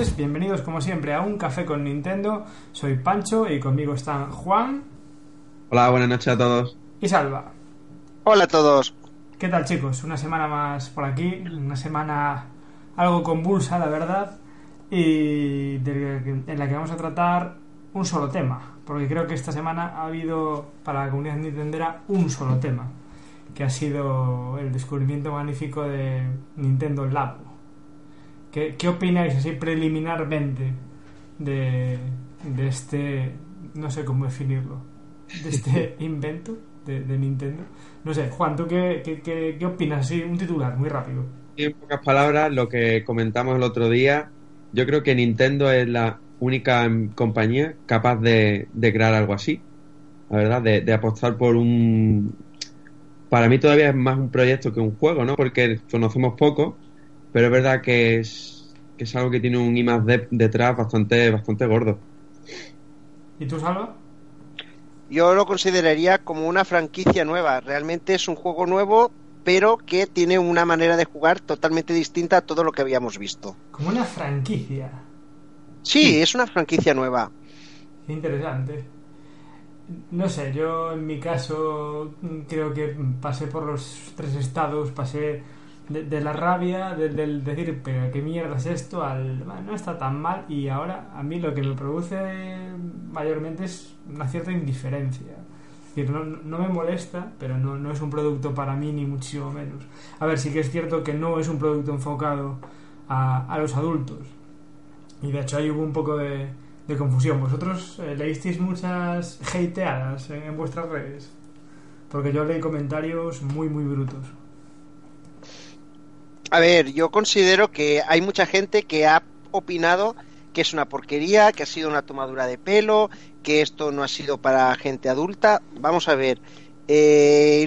noches, bienvenidos como siempre a Un Café con Nintendo. Soy Pancho y conmigo están Juan. Hola, buenas noches a todos. Y Salva. Hola a todos. ¿Qué tal, chicos? Una semana más por aquí, una semana algo convulsa, la verdad, y en la que vamos a tratar un solo tema, porque creo que esta semana ha habido para la comunidad nintendera un solo tema, que ha sido el descubrimiento magnífico de Nintendo Labo. ¿Qué opináis así preliminarmente de este, no sé cómo definirlo, de este invento de Nintendo? No sé, Juan, ¿tú qué opinas? Sí, un titular muy rápido. En pocas palabras, lo que comentamos el otro día, yo creo que Nintendo es la única compañía capaz de crear algo así, la verdad, de apostar por un... Para mí todavía es más un proyecto que un juego, ¿no? Porque conocemos poco, pero es verdad que es algo que tiene un I+D detrás bastante gordo. ¿Y tú, Salva? Yo lo consideraría como una franquicia nueva. Realmente es un juego nuevo, pero que tiene una manera de jugar totalmente distinta a todo lo que habíamos visto. ¿Como una franquicia? Sí, es una franquicia nueva. Qué interesante. No sé, yo en mi caso creo que pasé por los tres estados, pasé... De la rabia, del decir, pero qué mierda es esto, al no está tan mal, y ahora a mí lo que me produce mayormente es una cierta indiferencia. Es decir, no me molesta, pero no es un producto para mí, ni muchísimo menos. A ver, sí que es cierto que no es un producto enfocado a los adultos, y de hecho ahí hubo un poco de confusión. ¿Vosotros leísteis muchas hateadas en vuestras redes? Porque yo leí comentarios muy, muy brutos. A ver, yo considero que hay mucha gente que ha opinado que es una porquería, que ha sido una tomadura de pelo, que esto no ha sido para gente adulta. Vamos a ver,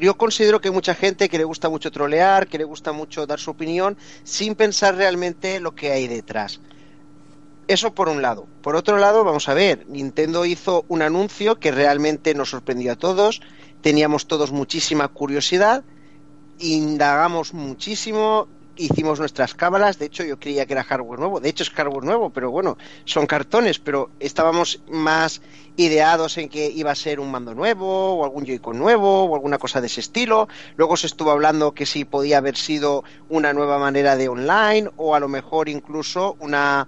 yo considero que hay mucha gente que le gusta mucho trolear, que le gusta mucho dar su opinión, sin pensar realmente lo que hay detrás. Eso por un lado. Por otro lado, vamos a ver, Nintendo hizo un anuncio que realmente nos sorprendió a todos, teníamos todos muchísima curiosidad, indagamos muchísimo... Hicimos nuestras cábalas, de hecho yo creía que era hardware nuevo, de hecho es hardware nuevo, pero bueno, son cartones, pero estábamos más ideados en que iba a ser un mando nuevo, o algún Joy-Con nuevo, o alguna cosa de ese estilo. Luego se estuvo hablando que sí podía haber sido una nueva manera de online, o a lo mejor incluso una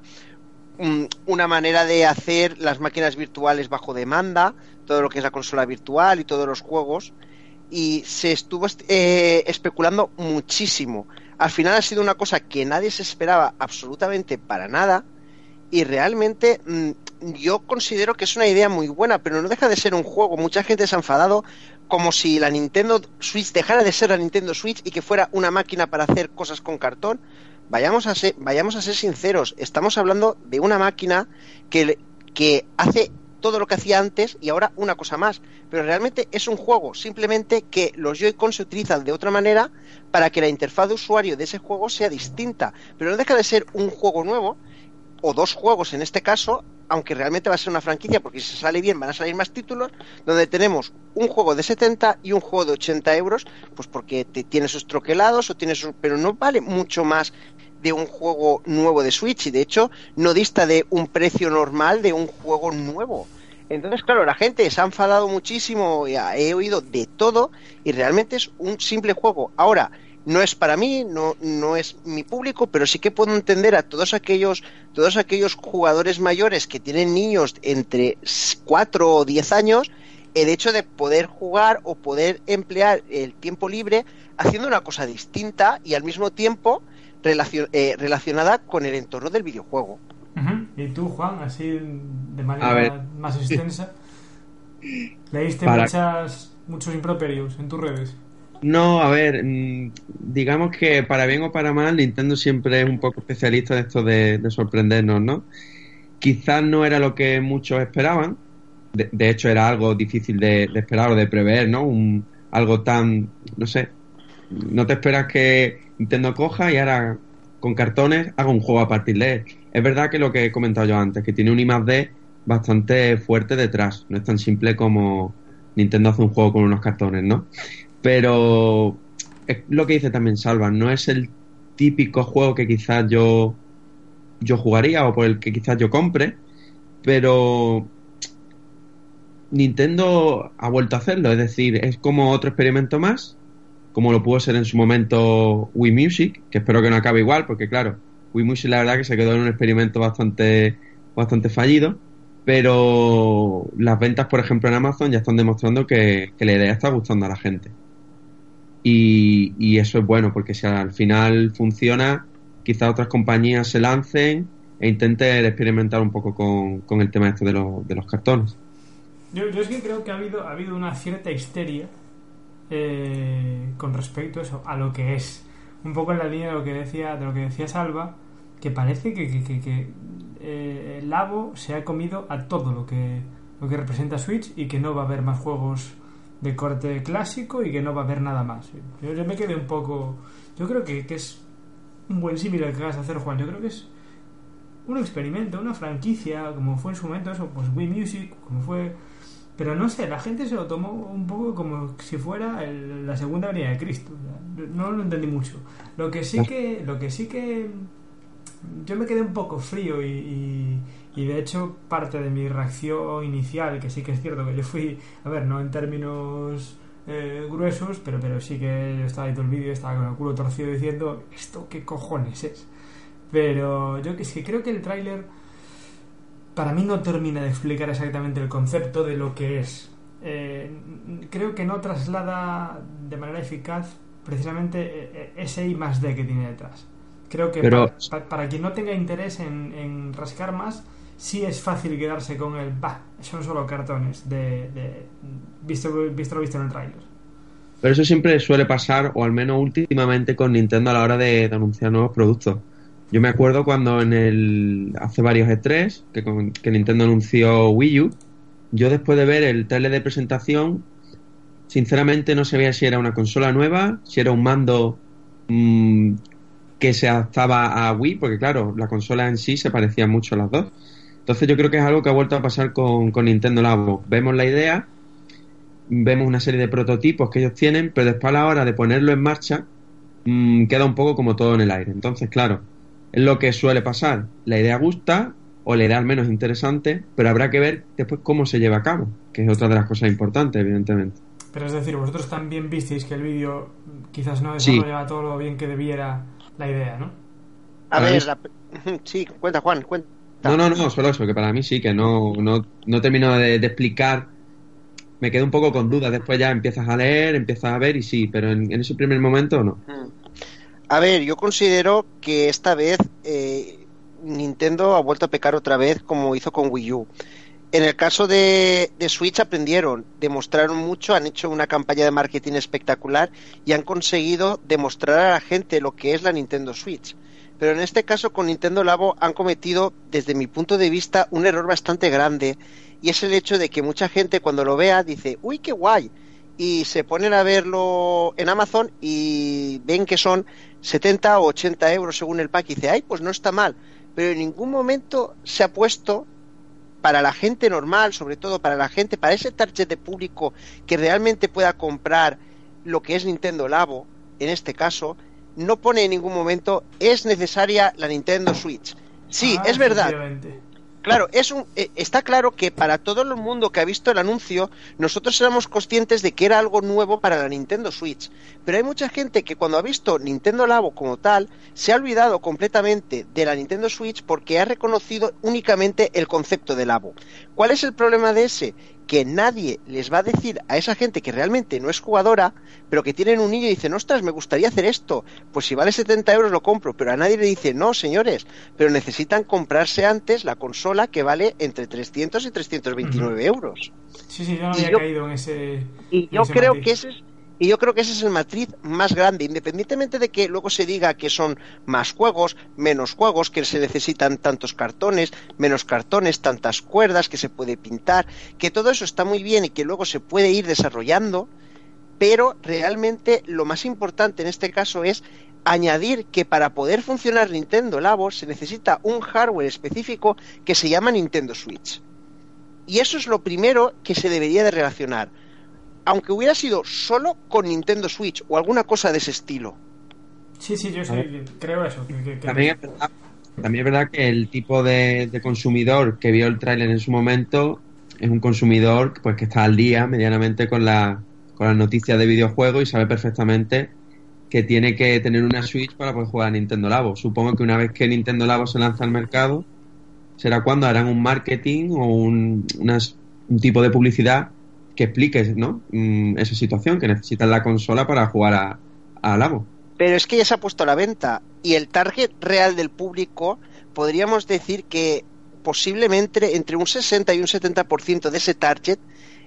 manera de hacer las máquinas virtuales bajo demanda, todo lo que es la consola virtual y todos los juegos, y se estuvo especulando muchísimo. Al final ha sido una cosa que nadie se esperaba absolutamente para nada, y realmente yo considero que es una idea muy buena, pero no deja de ser un juego. Mucha gente se ha enfadado como si la Nintendo Switch dejara de ser la Nintendo Switch y que fuera una máquina para hacer cosas con cartón. Vayamos a ser sinceros, estamos hablando de una máquina que hace todo lo que hacía antes y ahora una cosa más, pero realmente es un juego, simplemente que los Joy-Con se utilizan de otra manera para que la interfaz de usuario de ese juego sea distinta, pero no deja de ser un juego nuevo, o dos juegos en este caso, aunque realmente va a ser una franquicia, porque si se sale bien van a salir más títulos, donde tenemos un juego de 70 y un juego de 80 euros, pues porque tiene sus troquelados o tiene sus... pero no vale mucho más de un juego nuevo de Switch, y de hecho no dista de un precio normal de un juego nuevo. Entonces, claro, la gente se ha enfadado muchísimo, he oído de todo, y realmente es un simple juego. Ahora, no es para mí, no es mi público, pero sí que puedo entender a todos aquellos jugadores mayores que tienen niños entre 4 o 10 años, el hecho de poder jugar o poder emplear el tiempo libre haciendo una cosa distinta y al mismo tiempo relacionada con el entorno del videojuego. Uh-huh. ¿Y tú, Juan, así de manera más extensa, leíste muchos improperios en tus redes? No, a ver, digamos que para bien o para mal, Nintendo siempre es un poco especialista en esto de sorprendernos, ¿no? Quizás no era lo que muchos esperaban, de hecho era algo difícil de esperar o de prever, ¿no? Algo tan, no sé, no te esperas que Nintendo coja y ahora con cartones haga un juego a partir de él. Es verdad que lo que he comentado yo antes, que tiene un I+D bastante fuerte detrás, no es tan simple como Nintendo hace un juego con unos cartones, ¿no? Pero es lo que dice también Salva, no es el típico juego que quizás yo yo jugaría o por el que quizás yo compre, pero Nintendo ha vuelto a hacerlo, es decir, es como otro experimento más, como lo pudo ser en su momento Wii Music, que espero que no acabe igual, porque claro, Wii Music la verdad que se quedó en un experimento bastante fallido, pero las ventas, por ejemplo, en Amazon ya están demostrando que la idea está gustando a la gente. Y eso es bueno, porque si al final funciona, quizás otras compañías se lancen e intenten experimentar un poco con el tema este de los cartones. Yo es que creo que ha habido una cierta histeria con respecto a eso, a lo que es. Un poco en la línea de lo que decía Salva, que parece que el Labo se ha comido a todo lo que representa Switch y que no va a haber más juegos de corte clásico y que no va a haber nada más. Yo me quedé un poco... Yo creo que es un buen símil el que vas a hacer, Juan. Yo creo que es un experimento, una franquicia, como fue en su momento eso, pues Wii Music, como fue... Pero no sé, la gente se lo tomó un poco como si fuera la segunda venida de Cristo. No lo entendí mucho. Lo que sí que yo me quedé un poco frío y de hecho parte de mi reacción inicial, que sí que es cierto que yo fui, a ver, no en términos gruesos, pero sí que yo estaba ahí todo el vídeo, estaba con el culo torcido diciendo, ¿esto qué cojones es? Pero yo que sí, creo que el tráiler para mí no termina de explicar exactamente el concepto de lo que es. Creo que no traslada de manera eficaz precisamente ese I+D que tiene detrás. Creo que para quien no tenga interés en rascar más, sí es fácil quedarse con el bah, son solo cartones de visto en el tráiler. Pero eso siempre suele pasar, o al menos últimamente con Nintendo a la hora de anunciar nuevos productos. Yo me acuerdo cuando hace varios E3 que Nintendo anunció Wii U, yo después de ver el tráiler de presentación, sinceramente no sabía si era una consola nueva, si era un mando que se adaptaba a Wii, porque claro, la consola en sí se parecía mucho a las dos. Entonces yo creo que es algo que ha vuelto a pasar con Nintendo Labo. Vemos la idea, vemos una serie de prototipos que ellos tienen, pero después a la hora de ponerlo en marcha queda un poco como todo en el aire. Entonces claro, es lo que suele pasar. La idea gusta, o la idea al menos interesante, pero habrá que ver después cómo se lleva a cabo, que es otra de las cosas importantes, evidentemente. Pero es decir, vosotros también visteis que el vídeo quizás no desarrollaba todo lo bien que debiera la idea, ¿no? A ver, sí, cuenta, Juan, cuenta. No, solo eso, que para mí sí, que no termino de explicar, me quedo un poco con dudas, después ya empiezas a leer, empiezas a ver y sí, pero en ese primer momento no. A ver, yo considero que esta vez Nintendo ha vuelto a pecar otra vez como hizo con Wii U. En el caso de Switch aprendieron, demostraron mucho, han hecho una campaña de marketing espectacular y han conseguido demostrar a la gente lo que es la Nintendo Switch. Pero en este caso con Nintendo Labo han cometido, desde mi punto de vista, un error bastante grande, y es el hecho de que mucha gente cuando lo vea dice, ¡uy, qué guay! Y se ponen a verlo en Amazon y ven que son 70 o 80 euros según el pack y dice, ¡ay, pues no está mal! Pero en ningún momento se ha puesto... para la gente normal, sobre todo para la gente, para ese target de público que realmente pueda comprar lo que es Nintendo Labo, en este caso, no pone en ningún momento, es necesaria la Nintendo Switch. Sí, es verdad. Claro, está claro que para todo el mundo que ha visto el anuncio, nosotros éramos conscientes de que era algo nuevo para la Nintendo Switch. Pero hay mucha gente que cuando ha visto Nintendo Labo como tal, se ha olvidado completamente de la Nintendo Switch porque ha reconocido únicamente el concepto de Labo. ¿Cuál es el problema de ese? Que nadie les va a decir a esa gente que realmente no es jugadora, pero que tienen un niño y dicen, ostras, me gustaría hacer esto, pues si vale 70 euros lo compro, pero a nadie le dice, no señores, pero necesitan comprarse antes la consola que vale entre 300 y 329 euros. Sí, yo no había caído en ese... Y yo creo que ese es el matiz más grande, independientemente de que luego se diga que son más juegos, menos juegos, que se necesitan tantos cartones, menos cartones, tantas cuerdas, que se puede pintar, que todo eso está muy bien y que luego se puede ir desarrollando, pero realmente lo más importante en este caso es añadir que para poder funcionar Nintendo Labo se necesita un hardware específico que se llama Nintendo Switch. Y eso es lo primero que se debería de relacionar, aunque hubiera sido solo con Nintendo Switch o alguna cosa de ese estilo. Sí, yo creo eso. Que... También es verdad También es verdad que el tipo de consumidor que vio el tráiler en su momento es un consumidor pues que está al día medianamente con las noticias de videojuegos y sabe perfectamente que tiene que tener una Switch para poder jugar a Nintendo Labo. Supongo que una vez que Nintendo Labo se lanza al mercado, será cuando harán un marketing o un tipo de publicidad que explique, ¿no?, esa situación, que necesitan la consola para jugar a Labo. Pero es que ya se ha puesto a la venta y el target real del público, podríamos decir que posiblemente entre un 60 y un 70% de ese target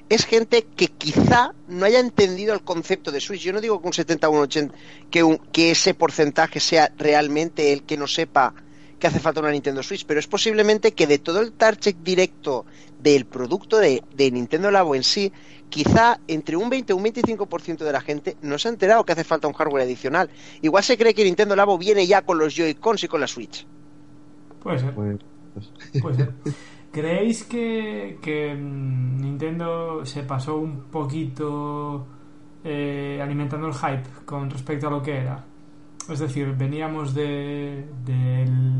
es gente que quizá no haya entendido el concepto de Switch. Yo no digo que un 70 o un 80, que ese porcentaje sea realmente el que no sepa que hace falta una Nintendo Switch, pero es posiblemente que de todo el target directo del producto de Nintendo Labo en sí, quizá entre un 20 y un 25% de la gente no se ha enterado que hace falta un hardware adicional. Igual se cree que Nintendo Labo viene ya con los Joy-Cons y con la Switch. Puede ser. Puede ser. ¿Creéis que Nintendo se pasó un poquito alimentando el hype con respecto a lo que era? Es decir, veníamos de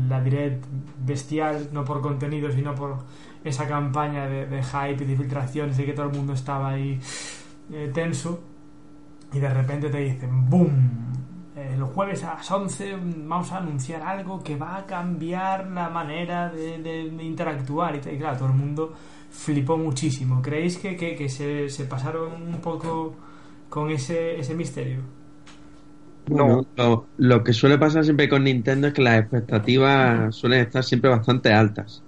la Direct bestial, no por contenido, sino por esa campaña de hype y de filtraciones, de que todo el mundo estaba ahí tenso, y de repente te dicen ¡boom! El jueves a las 11 vamos a anunciar algo que va a cambiar la manera de interactuar, y claro, todo el mundo flipó muchísimo. ¿Creéis que se pasaron un poco con ese misterio? Bueno, lo que suele pasar siempre con Nintendo es que las expectativas suelen estar siempre bastante altas,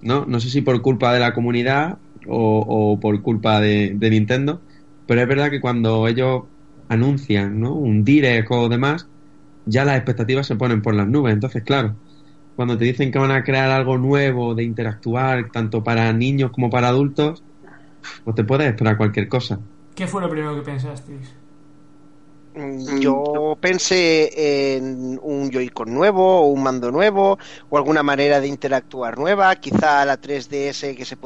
¿no? No sé si por culpa de la comunidad o por culpa de Nintendo, pero es verdad que cuando ellos anuncian, ¿no?, un direct o demás, ya las expectativas se ponen por las nubes. Entonces, claro, cuando te dicen que van a crear algo nuevo de interactuar tanto para niños como para adultos, pues te puedes esperar cualquier cosa. ¿Qué fue lo primero que pensasteis? Yo pensé en un Joy-Con nuevo o un mando nuevo o alguna manera de interactuar nueva, quizá la 3DS que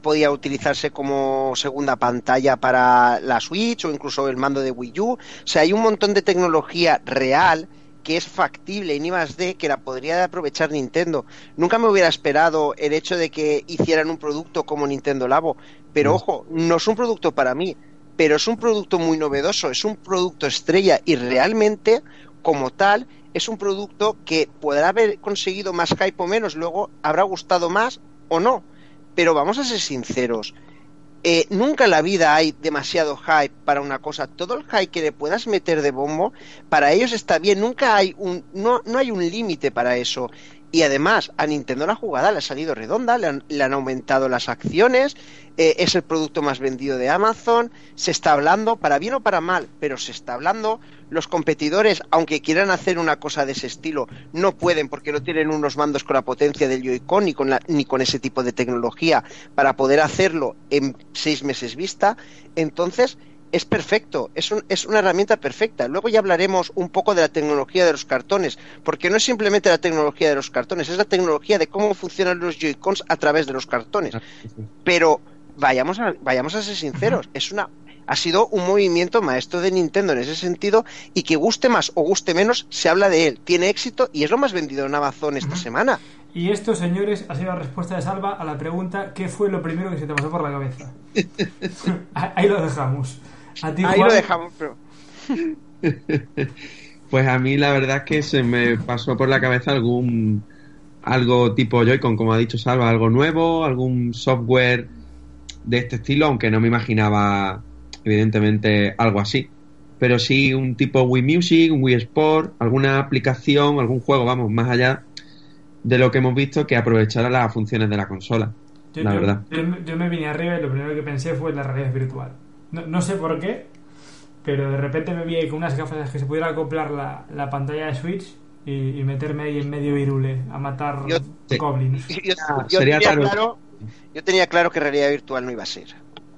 podía utilizarse como segunda pantalla para la Switch o incluso el mando de Wii U. O sea, hay un montón de tecnología real que es factible en I+D que la podría aprovechar Nintendo. Nunca me hubiera esperado el hecho de que hicieran un producto como Nintendo Labo, pero ojo, no es un producto para mí, pero es un producto muy novedoso, es un producto estrella y realmente, como tal, es un producto que podrá haber conseguido más hype o menos, luego habrá gustado más o no. Pero vamos a ser sinceros, nunca en la vida hay demasiado hype para una cosa. Todo el hype que le puedas meter de bombo, para ellos está bien, nunca hay no hay un límite para eso. Y además, a Nintendo la jugada le ha salido redonda, le han aumentado las acciones, es el producto más vendido de Amazon, se está hablando, para bien o para mal, pero se está hablando. Los competidores, aunque quieran hacer una cosa de ese estilo, no pueden porque no tienen unos mandos con la potencia del Joy-Con ni con ese tipo de tecnología para poder hacerlo en 6 meses vista. Entonces, es perfecto, es una herramienta perfecta. Luego ya hablaremos un poco de la tecnología de los cartones, porque no es simplemente la tecnología de los cartones, es la tecnología de cómo funcionan los Joy-Cons a través de los cartones. Pero vayamos a ser sinceros, ha sido un movimiento maestro de Nintendo en ese sentido, y que guste más o guste menos, se habla de él, tiene éxito y es lo más vendido en Amazon esta semana. Y esto, señores, ha sido la respuesta de Salva a la pregunta ¿qué fue lo primero que se te pasó por la cabeza? Ahí lo dejamos. ¿A ti, Juan? Ahí lo dejamos, pero... Pues a mí la verdad es que se me pasó por la cabeza algo tipo Joy-Con, como ha dicho Salva, algo nuevo, algún software de este estilo, aunque no me imaginaba evidentemente algo así, pero sí un tipo Wii Music, Wii Sport, alguna aplicación, algún juego, vamos, más allá de lo que hemos visto, que aprovechara las funciones de la consola. La verdad. Yo me vine arriba y lo primero que pensé fue la realidad virtual. No sé por qué, pero de repente me vi ahí con unas gafas que se pudiera acoplar la pantalla de Switch y meterme ahí en medio Hyrule a matar goblins. Yo tenía claro que realidad virtual no iba a ser.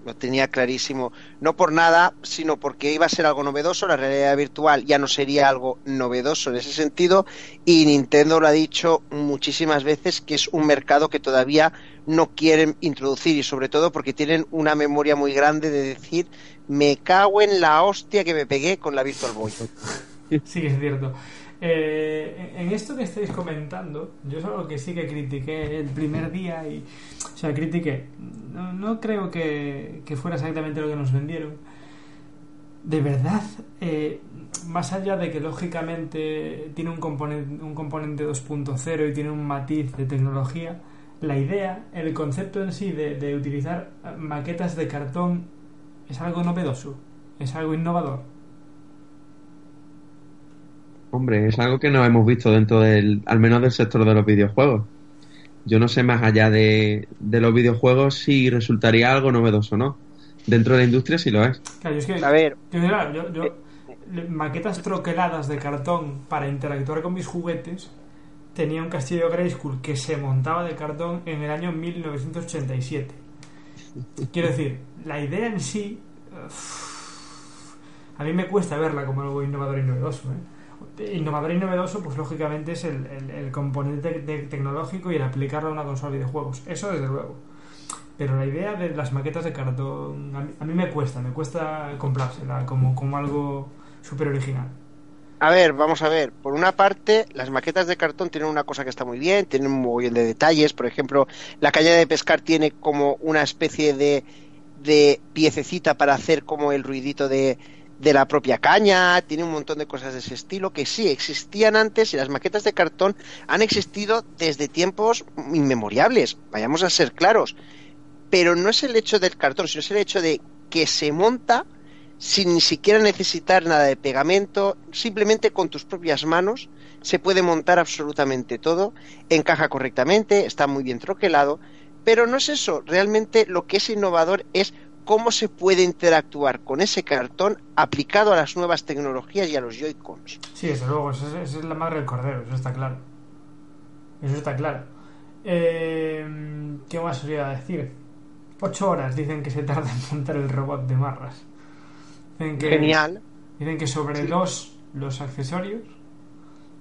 Lo tenía clarísimo, no por nada, sino porque iba a ser algo novedoso. La realidad virtual ya no sería algo novedoso en ese sentido, y Nintendo lo ha dicho muchísimas veces que es un mercado que todavía no quieren introducir, y sobre todo porque tienen una memoria muy grande de decir, me cago en la hostia que me pegué con la Virtual Boy. Sí, es cierto. En esto que estáis comentando, yo es algo que sí que critiqué el primer día y, o sea, critiqué. No creo que fuera exactamente lo que nos vendieron. De verdad, más allá de que lógicamente tiene un componente 2.0 y tiene un matiz de tecnología, la idea, el concepto en sí de utilizar maquetas de cartón es algo novedoso, es algo innovador. Hombre, es algo que no hemos visto dentro del, al menos del sector de los videojuegos. Yo no sé más allá de los videojuegos si resultaría algo novedoso o no. Dentro de la industria sí lo es. Claro, yo es que, a ver, yo maquetas troqueladas de cartón para interactuar con mis juguetes. Tenía un castillo de Grayskull que se montaba de cartón en el año 1987. Quiero decir, la idea en sí, a mí me cuesta verla como algo innovador y novedoso, ¿eh? Innovador y novedoso, pues lógicamente es el componente tecnológico y el aplicarlo a una consola de videojuegos, eso desde luego, pero la idea de las maquetas de cartón a mí me cuesta comprársela como algo súper original. A ver, vamos a ver, por una parte las maquetas de cartón tienen una cosa que está muy bien, tienen un montón de detalles, por ejemplo la caña de pescar tiene como una especie de piececita para hacer como el ruidito de la propia caña, tiene un montón de cosas de ese estilo que sí existían antes, y las maquetas de cartón han existido desde tiempos inmemorables, vayamos a ser claros, pero no es el hecho del cartón, sino es el hecho de que se monta sin ni siquiera necesitar nada de pegamento, simplemente con tus propias manos se puede montar absolutamente todo, encaja correctamente, está muy bien troquelado, pero no es eso, realmente lo que es innovador es cómo se puede interactuar con ese cartón aplicado a las nuevas tecnologías y a los Joy-Cons. Sí, desde luego, esa es la madre del cordero, eso está claro. Eso está claro. ¿Qué más os iba a decir? 8 horas dicen que se tarda en montar el robot de marras. Genial. Dicen que sobre los accesorios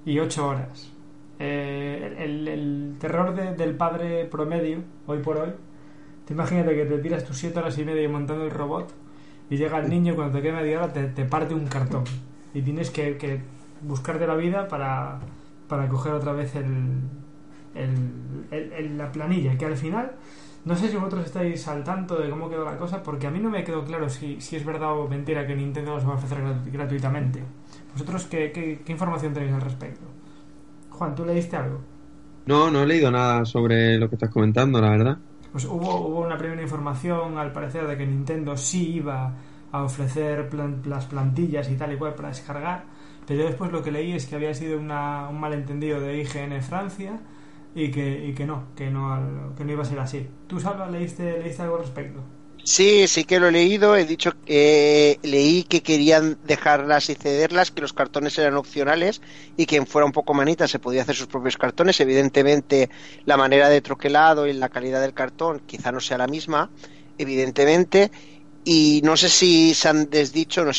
y 8 horas. El terror del padre promedio, hoy por hoy. Imagínate que te tiras tus 7 horas y media montando el robot y llega el niño y cuando te queda media hora te parte un cartón y tienes que buscarte la vida para coger otra vez la planilla, que al final no sé si vosotros estáis al tanto de cómo quedó la cosa, porque a mí no me quedó claro si es verdad o mentira que Nintendo los va a ofrecer gratuitamente. ¿Vosotros qué información tenéis al respecto? Juan, ¿tú leíste algo? No he leído nada sobre lo que estás comentando, la verdad. Pues hubo una primera información al parecer de que Nintendo sí iba a ofrecer las plantillas y tal y cual para descargar, pero yo después lo que leí es que había sido un malentendido de IGN Francia y que no iba a ser así. ¿Tú, Salva, leíste algo al respecto? Sí que lo he leído, he dicho que leí que querían dejarlas y cederlas, que los cartones eran opcionales y quien fuera un poco manita se podía hacer sus propios cartones. Evidentemente la manera de troquelado y la calidad del cartón quizá no sea la misma, evidentemente, y no sé si se han desdicho, no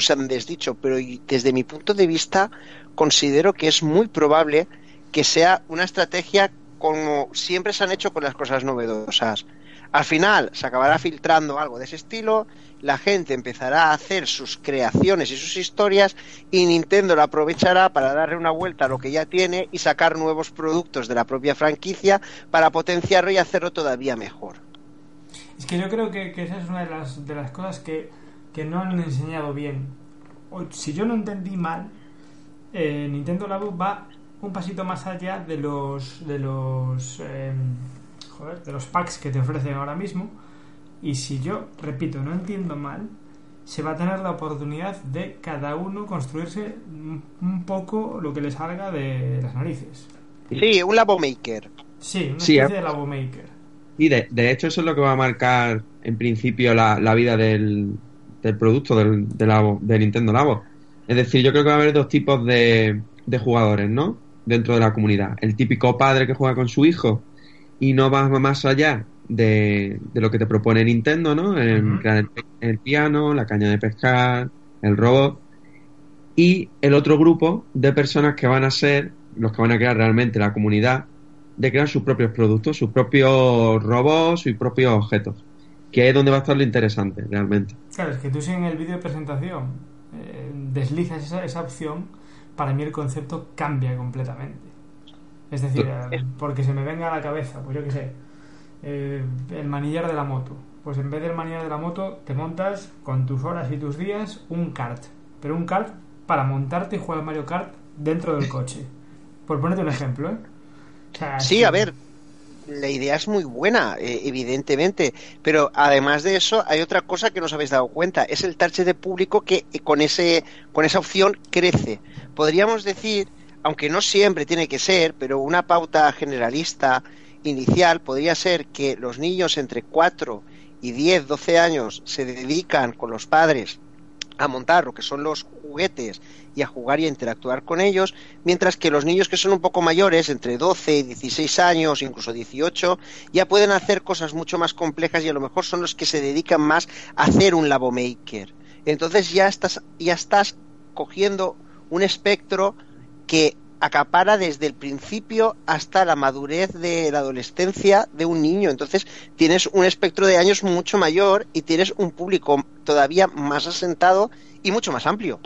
se han desdicho, pero desde mi punto de vista considero que es muy probable que sea una estrategia como siempre se han hecho con las cosas novedosas. Al final se acabará filtrando algo de ese estilo, la gente empezará a hacer sus creaciones y sus historias y Nintendo lo aprovechará para darle una vuelta a lo que ya tiene y sacar nuevos productos de la propia franquicia para potenciarlo y hacerlo todavía mejor. Es que yo creo que esa es una de las cosas que no han enseñado bien. Si yo no entendí mal, Nintendo Labo va un pasito más allá de los packs que te ofrecen ahora mismo, y si yo, repito, no entiendo mal, se va a tener la oportunidad de cada uno construirse un poco lo que le salga de las narices. Sí, un Labo Maker. Sí, una especie de Labo Maker. Y de hecho eso es lo que va a marcar en principio la vida del producto del Nintendo Labo. Es decir, yo creo que va a haber dos tipos de jugadores, ¿no? Dentro de la comunidad. El típico padre que juega con su hijo y no vas más allá de lo que te propone Nintendo, ¿no? El piano, la caña de pescar, el robot. Y el otro grupo de personas que van a ser los que van a crear realmente la comunidad, de crear sus propios productos, sus propios robots, sus propios objetos. Que es donde va a estar lo interesante, realmente. Claro, es que tú si en el vídeo de presentación deslizas esa opción, para mí el concepto cambia completamente. Es decir, porque se me venga a la cabeza, pues yo qué sé, el manillar de la moto. Pues en vez del manillar de la moto, te montas con tus horas y tus días un kart. Pero un kart para montarte y jugar al Mario Kart dentro del coche. Por ponerte un ejemplo, ¿eh? O sea, sí, a ver, la idea es muy buena, evidentemente. Pero además de eso, hay otra cosa que no os habéis dado cuenta. Es el target de público que con esa opción crece. Podríamos decir, aunque no siempre tiene que ser, pero una pauta generalista inicial podría ser que los niños entre 4 y 10, 12 años se dedican con los padres a montar lo que son los juguetes y a jugar y a interactuar con ellos, mientras que los niños que son un poco mayores, entre 12 y 16 años, incluso 18, ya pueden hacer cosas mucho más complejas y a lo mejor son los que se dedican más a hacer un Labo Maker. Entonces ya estás cogiendo un espectro que acapara desde el principio hasta la madurez de la adolescencia de un niño. Entonces tienes un espectro de años mucho mayor y tienes un público todavía más asentado y mucho más amplio.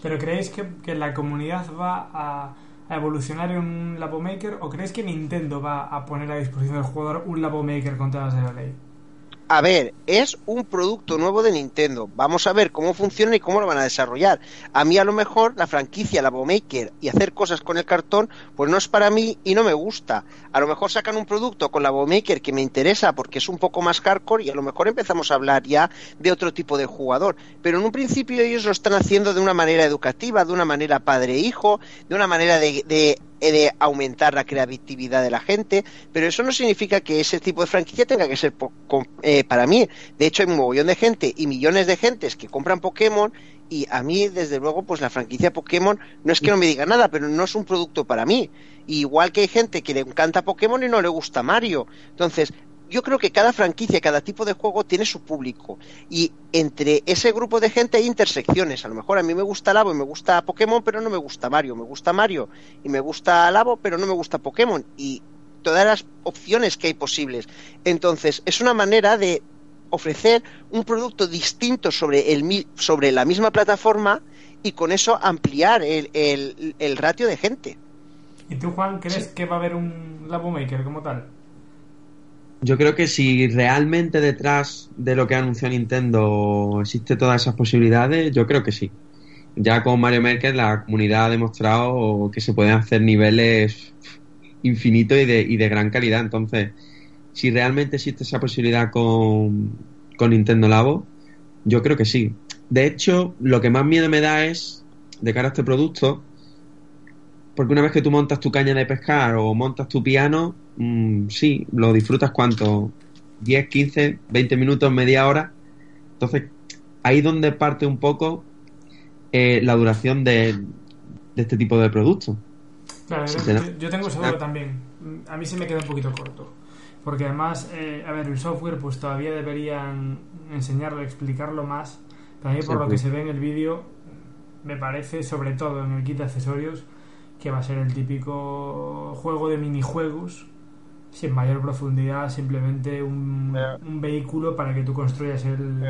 ¿Pero creéis que la comunidad va a evolucionar en un Labo Maker, o creéis que Nintendo va a poner a disposición del jugador un Labo Maker con todas las de la ley? A ver, es un producto nuevo de Nintendo. Vamos a ver cómo funciona y cómo lo van a desarrollar. A mí, a lo mejor, la franquicia Labo Maker y hacer cosas con el cartón, pues no es para mí y no me gusta. A lo mejor sacan un producto con Labo Maker que me interesa porque es un poco más hardcore y a lo mejor empezamos a hablar ya de otro tipo de jugador. Pero en un principio ellos lo están haciendo de una manera educativa, de una manera padre-hijo, de una manera de aumentar la creatividad de la gente, pero eso no significa que ese tipo de franquicia tenga que ser para mí. De hecho, hay un mogollón de gente y millones de gentes que compran Pokémon y a mí, desde luego, pues la franquicia Pokémon no es que no me diga nada, pero no es un producto para mí. Igual que hay gente que le encanta Pokémon y no le gusta Mario. Entonces, yo creo que cada franquicia, cada tipo de juego tiene su público y entre ese grupo de gente hay intersecciones. A lo mejor a mí me gusta Labo y me gusta Pokémon, pero no me gusta Mario. Me gusta Mario y me gusta Labo, pero no me gusta Pokémon, y todas las opciones que hay posibles. Entonces es una manera de ofrecer un producto distinto sobre la misma plataforma y con eso ampliar el ratio de gente. ¿Y tú, Juan, crees que va a haber un Labo Maker como tal? Yo creo que si realmente detrás de lo que anunció Nintendo existe todas esas posibilidades, yo creo que sí. Ya con Mario Maker la comunidad ha demostrado que se pueden hacer niveles infinitos y de gran calidad. Entonces, si realmente existe esa posibilidad con Nintendo Labo, yo creo que sí. De hecho, lo que más miedo me da es, de cara a este producto, porque una vez que tú montas tu caña de pescar o montas tu piano, sí, lo disfrutas ¿cuánto? 10, 15, 20 minutos, media hora. Entonces, ahí donde parte un poco la duración de este tipo de productos. Claro, yo tengo esa duda también. A mí se me queda un poquito corto. Porque además, el software pues todavía deberían enseñarlo, explicarlo más. Pero a mí, por lo que se ve en el vídeo, me parece, sobre todo en el kit de accesorios, que va a ser el típico juego de minijuegos sin mayor profundidad, simplemente un vehículo para que tú construyas el...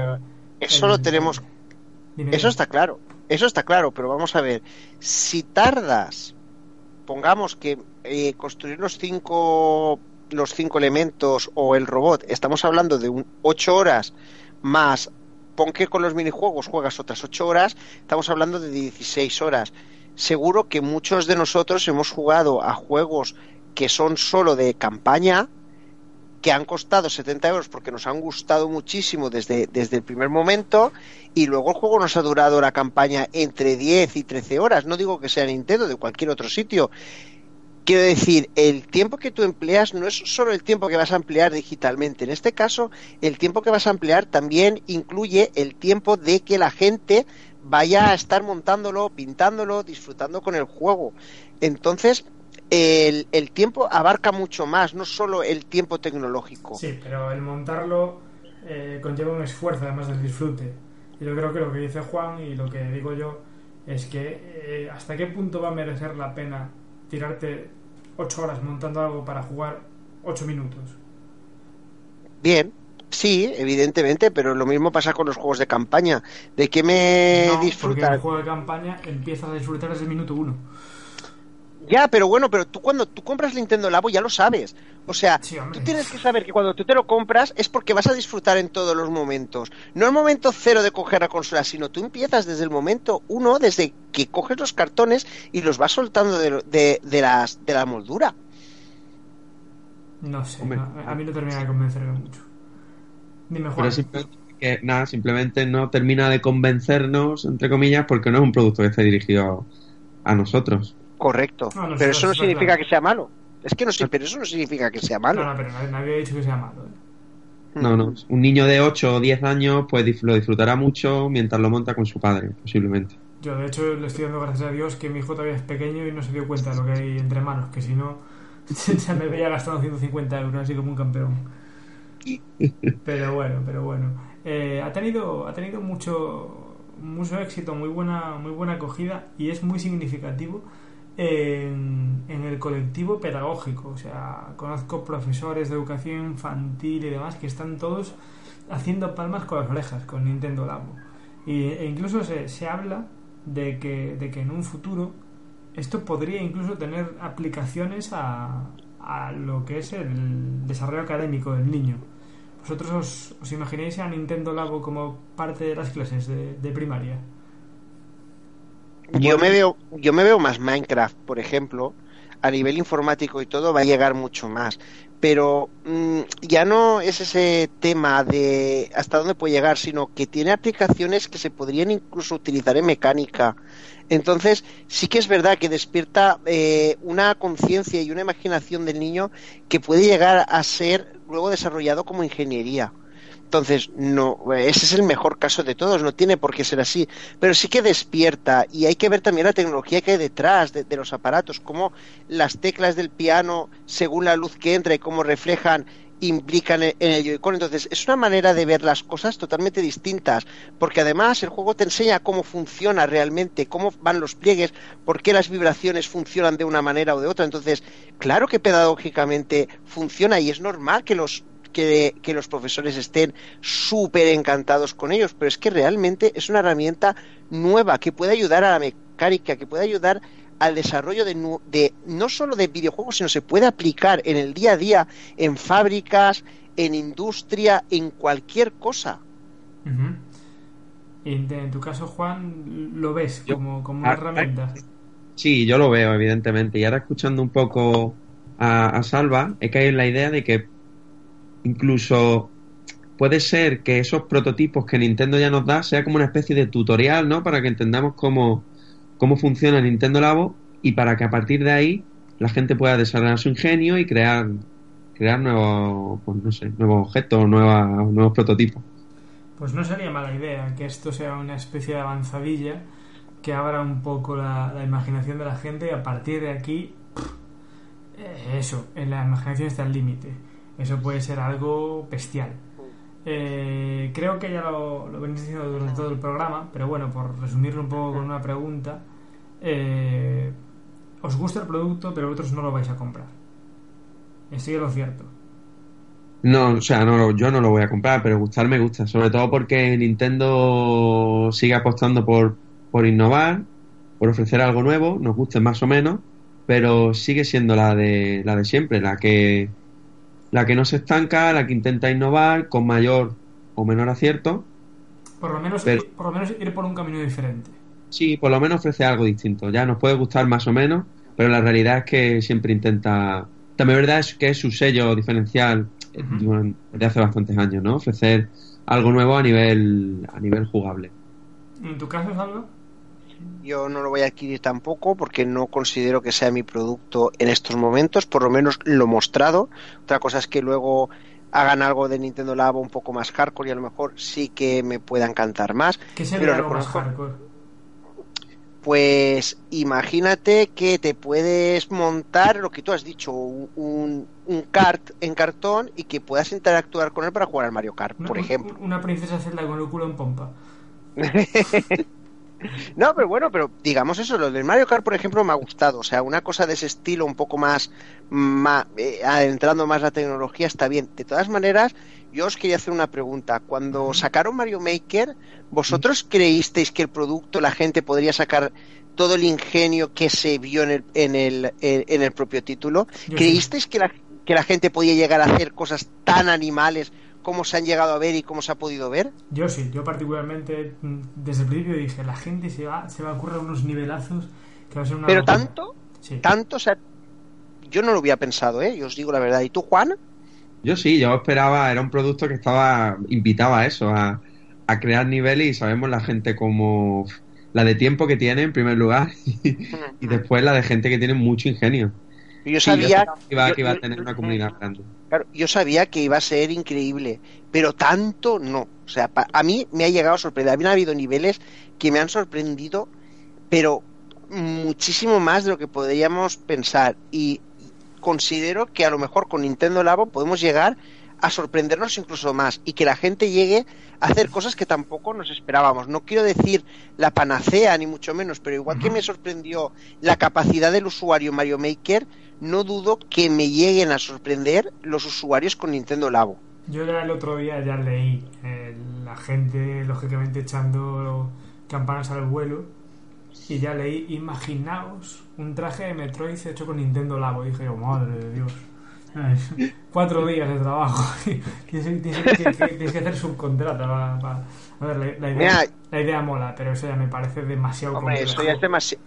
Eso lo tenemos... Eso está claro, pero vamos a ver, si tardas, pongamos que construir los cinco elementos o el robot, estamos hablando de 8 horas más, pon que con los minijuegos juegas otras 8 horas, estamos hablando de 16 horas. Seguro que muchos de nosotros hemos jugado a juegos que son solo de campaña, que han costado 70 euros porque nos han gustado muchísimo desde el primer momento, y luego el juego nos ha durado la campaña entre 10 y 13 horas. No digo que sea Nintendo, de cualquier otro sitio. Quiero decir, el tiempo que tú empleas no es solo el tiempo que vas a emplear digitalmente. En este caso, el tiempo que vas a emplear también incluye el tiempo de que la gente vaya a estar montándolo, pintándolo, disfrutando con el juego. Entonces, el tiempo abarca mucho más, no solo el tiempo tecnológico. Sí, pero el montarlo conlleva un esfuerzo, además del disfrute. Y yo creo que lo que dice Juan y lo que digo yo es que hasta qué punto va a merecer la pena tirarte 8 horas montando algo para jugar 8 minutos. Bien, Sí, evidentemente, pero lo mismo pasa con los juegos de campaña. ¿De qué me disfrutas? Porque el juego de campaña empiezas a disfrutar desde el minuto uno. Ya, pero bueno, pero tú cuando tú compras Nintendo Labo ya lo sabes. O sea, sí, tú tienes que saber que cuando tú te lo compras es porque vas a disfrutar en todos los momentos. No el momento cero de coger la consola, sino tú empiezas desde el momento uno, desde que coges los cartones y los vas soltando de la moldura. No sé, a mí no termina de convencerme mucho. Dime, Juan. Pero simplemente no termina de convencernos, entre comillas, porque no es un producto que esté dirigido a nosotros. Correcto, no, pero eso no significa que sea malo. Es que no sé, pero eso no significa que sea malo. No, pero nadie ha dicho que sea malo. No, no. Un niño de 8 o 10 años pues lo disfrutará mucho mientras lo monta con su padre, posiblemente. Yo, de hecho, le estoy dando gracias a Dios que mi hijo todavía es pequeño y no se dio cuenta de lo que hay entre manos, que si no, ya me veía gastando 150 euros así como un campeón. Pero bueno, ha tenido mucho éxito, muy buena acogida, y es muy significativo en el colectivo pedagógico. O sea, conozco profesores de educación infantil y demás que están todos haciendo palmas con las orejas con Nintendo Labo, e incluso se habla de que en un futuro esto podría incluso tener aplicaciones a lo que es el desarrollo académico del niño. ¿Vosotros os imagináis a Nintendo Labo como parte de las clases de primaria? Yo me veo más Minecraft, por ejemplo, a nivel informático y todo va a llegar mucho más, pero ya no es ese tema de hasta dónde puede llegar, sino que tiene aplicaciones que se podrían incluso utilizar en mecánica. Entonces sí que es verdad que despierta una conciencia y una imaginación del niño que puede llegar a ser luego desarrollado como ingeniería. Entonces, no, ese es el mejor caso de todos, no tiene por qué ser así, pero sí que despierta, y hay que ver también la tecnología que hay detrás de los aparatos, cómo las teclas del piano, según la luz que entra y cómo reflejan, implican en el Joy-Con. Entonces, es una manera de ver las cosas totalmente distintas, porque además el juego te enseña cómo funciona realmente, cómo van los pliegues, por qué las vibraciones funcionan de una manera o de otra. Entonces, claro que pedagógicamente funciona, y es normal que los profesores estén súper encantados con ellos, pero es que realmente es una herramienta nueva que puede ayudar a la mecánica, que puede ayudar al desarrollo de no solo de videojuegos, sino se puede aplicar en el día a día, en fábricas, en industria, en cualquier cosa. Uh-huh. Y en tu caso, Juan, ¿lo ves como una herramienta? Sí, yo lo veo, evidentemente. Y ahora, escuchando un poco a Salva, he caído en la idea de que incluso puede ser que esos prototipos que Nintendo ya nos da sea como una especie de tutorial, ¿no? Para que entendamos cómo funciona Nintendo Labo, y para que a partir de ahí la gente pueda desarrollar su ingenio y crear nuevos, pues no sé, nuevos objetos, nuevos prototipos. Pues no sería mala idea que esto sea una especie de avanzadilla que abra un poco la imaginación de la gente, y a partir de aquí en la imaginación está el límite. Eso puede ser algo bestial. Creo que ya lo venís diciendo durante todo el programa, pero bueno, por resumirlo un poco con una pregunta, os gusta el producto, pero vosotros no lo vais a comprar. ¿Esto es lo cierto? No, o sea, no, yo no lo voy a comprar, pero gustar me gusta, sobre todo porque Nintendo sigue apostando por innovar, por ofrecer algo nuevo, nos guste más o menos, pero sigue siendo la de siempre, la que no se estanca, la que intenta innovar con mayor o menor acierto. Por lo menos ir por un camino diferente. Sí, por lo menos ofrece algo distinto. Ya nos puede gustar más o menos, pero la realidad es que siempre intenta... También verdad es que es su sello diferencial de hace bastantes años, ¿no? Ofrecer algo nuevo a nivel jugable. ¿En tu caso, Salva? Yo no lo voy a adquirir tampoco porque no considero que sea mi producto en estos momentos, por lo menos lo mostrado. Otra cosa es que luego hagan algo de Nintendo Labo un poco más hardcore y a lo mejor sí que me pueda encantar más. ¿Qué sería algo más hardcore? Pues imagínate que te puedes montar lo que tú has dicho, un kart en cartón, y que puedas interactuar con él para jugar al Mario Kart, por ejemplo. Una princesa Zelda con el culo en pompa. No, pero bueno, pero digamos eso, lo del Mario Kart, por ejemplo, me ha gustado. O sea, una cosa de ese estilo, un poco más adentrando más la tecnología, está bien. De todas maneras, Yo os quería hacer una pregunta. Cuando sacaron Mario Maker, ¿vosotros creísteis que el producto, la gente podría sacar todo el ingenio que se vio en el propio título? ¿Creísteis que la gente podía llegar a hacer cosas tan animales como se han llegado a ver y cómo se ha podido ver? Yo sí, yo particularmente desde el principio dije, la gente se va a currar unos nivelazos que va a ser una... Pero locura. tanto, o sea, yo no lo había pensado, yo os digo la verdad. ¿Y tú, Juan? Yo sí, yo esperaba, era un producto que invitaba a eso, a crear niveles, y sabemos la gente como la de tiempo que tiene en primer lugar y después la de gente que tiene mucho ingenio. Yo sabía que iba a tener una comunidad grande. Claro, yo sabía que iba a ser increíble, pero tanto no. O sea, a mí me ha llegado a sorprender. Habían habido niveles que me han sorprendido, pero muchísimo más de lo que podríamos pensar. Y considero que a lo mejor con Nintendo Labo podemos llegar a sorprendernos incluso más y que la gente llegue a hacer cosas que tampoco nos esperábamos. No quiero decir la panacea ni mucho menos, pero igual que me sorprendió la capacidad del usuario Mario Maker, no dudo que me lleguen a sorprender los usuarios con Nintendo Labo. Yo ya el otro día ya leí la gente lógicamente echando campanas al vuelo, y ya leí, imaginaos un traje de Metroid hecho con Nintendo Labo, y dije yo, madre de Dios. 4 días de trabajo. Tienes que hacer subcontrata A ver, la idea mola, pero eso ya me parece demasiado complejo.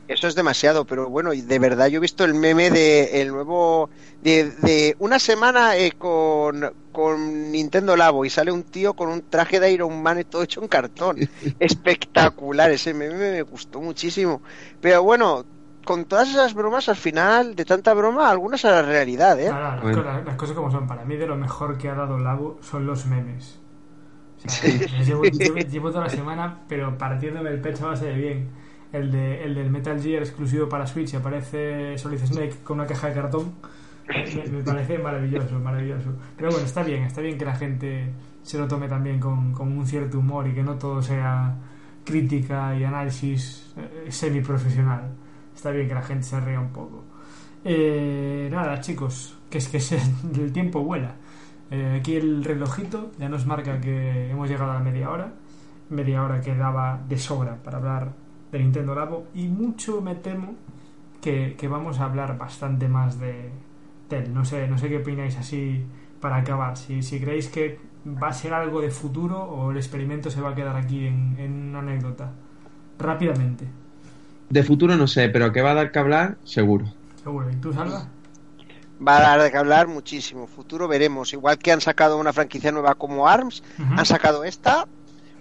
Eso es demasiado, pero bueno, y de verdad yo he visto el meme de el nuevo de una semana con Nintendo Labo, y sale un tío con un traje de Iron Man y todo hecho en cartón. Espectacular, ese meme me gustó muchísimo. Pero bueno, con todas esas bromas, al final, de tanta broma, algunas a la realidad, las cosas como son. Para mí, de lo mejor que ha dado Labo son los memes. O sea, llevo toda la semana, pero partiéndome el pecho a base de bien. El del Metal Gear exclusivo para Switch, aparece Solid Snake con una caja de cartón. Me parece maravilloso. Pero bueno, está bien que la gente se lo tome también con un cierto humor y que no todo sea crítica y análisis semiprofesional. Está bien que la gente se ría un poco. Nada, chicos, que es que el tiempo vuela. Aquí el relojito ya nos marca que hemos llegado a la media hora que daba de sobra para hablar de Nintendo Labo, y mucho me temo que vamos a hablar bastante más de él. No sé qué opináis así para acabar. Si creéis que va a ser algo de futuro o el experimento se va a quedar aquí en una anécdota. Rápidamente. De futuro no sé, pero que va a dar que hablar, seguro. ¿Y tú, Salva? Va a dar que hablar muchísimo. Futuro veremos. Igual que han sacado una franquicia nueva como ARMS, han sacado esta,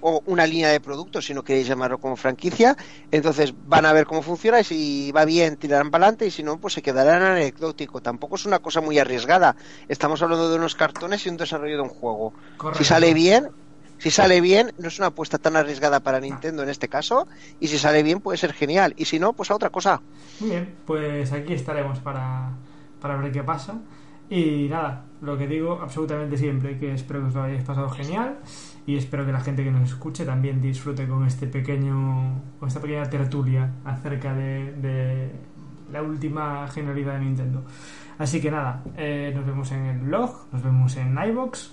o una línea de productos, si no queréis llamarlo como franquicia. Entonces van a ver cómo funciona, y si va bien tirarán para adelante, y si no, pues se quedarán anecdótico. Tampoco es una cosa muy arriesgada. Estamos hablando de unos cartones y un desarrollo de un juego. Correcto. Si sale bien, no es una apuesta tan arriesgada para Nintendo en este caso, y si sale bien puede ser genial, y si no, pues a otra cosa. Muy bien, pues aquí estaremos para ver qué pasa. Y nada, lo que digo absolutamente siempre, que espero que os lo hayáis pasado genial, y espero que la gente que nos escuche también disfrute con esta pequeña tertulia acerca de la última genialidad de Nintendo. Así que nada, nos vemos en el blog, nos vemos en iVoox,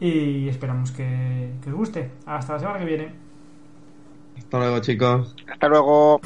y esperamos que os guste. Hasta la semana que viene. Hasta luego, chicos. Hasta luego.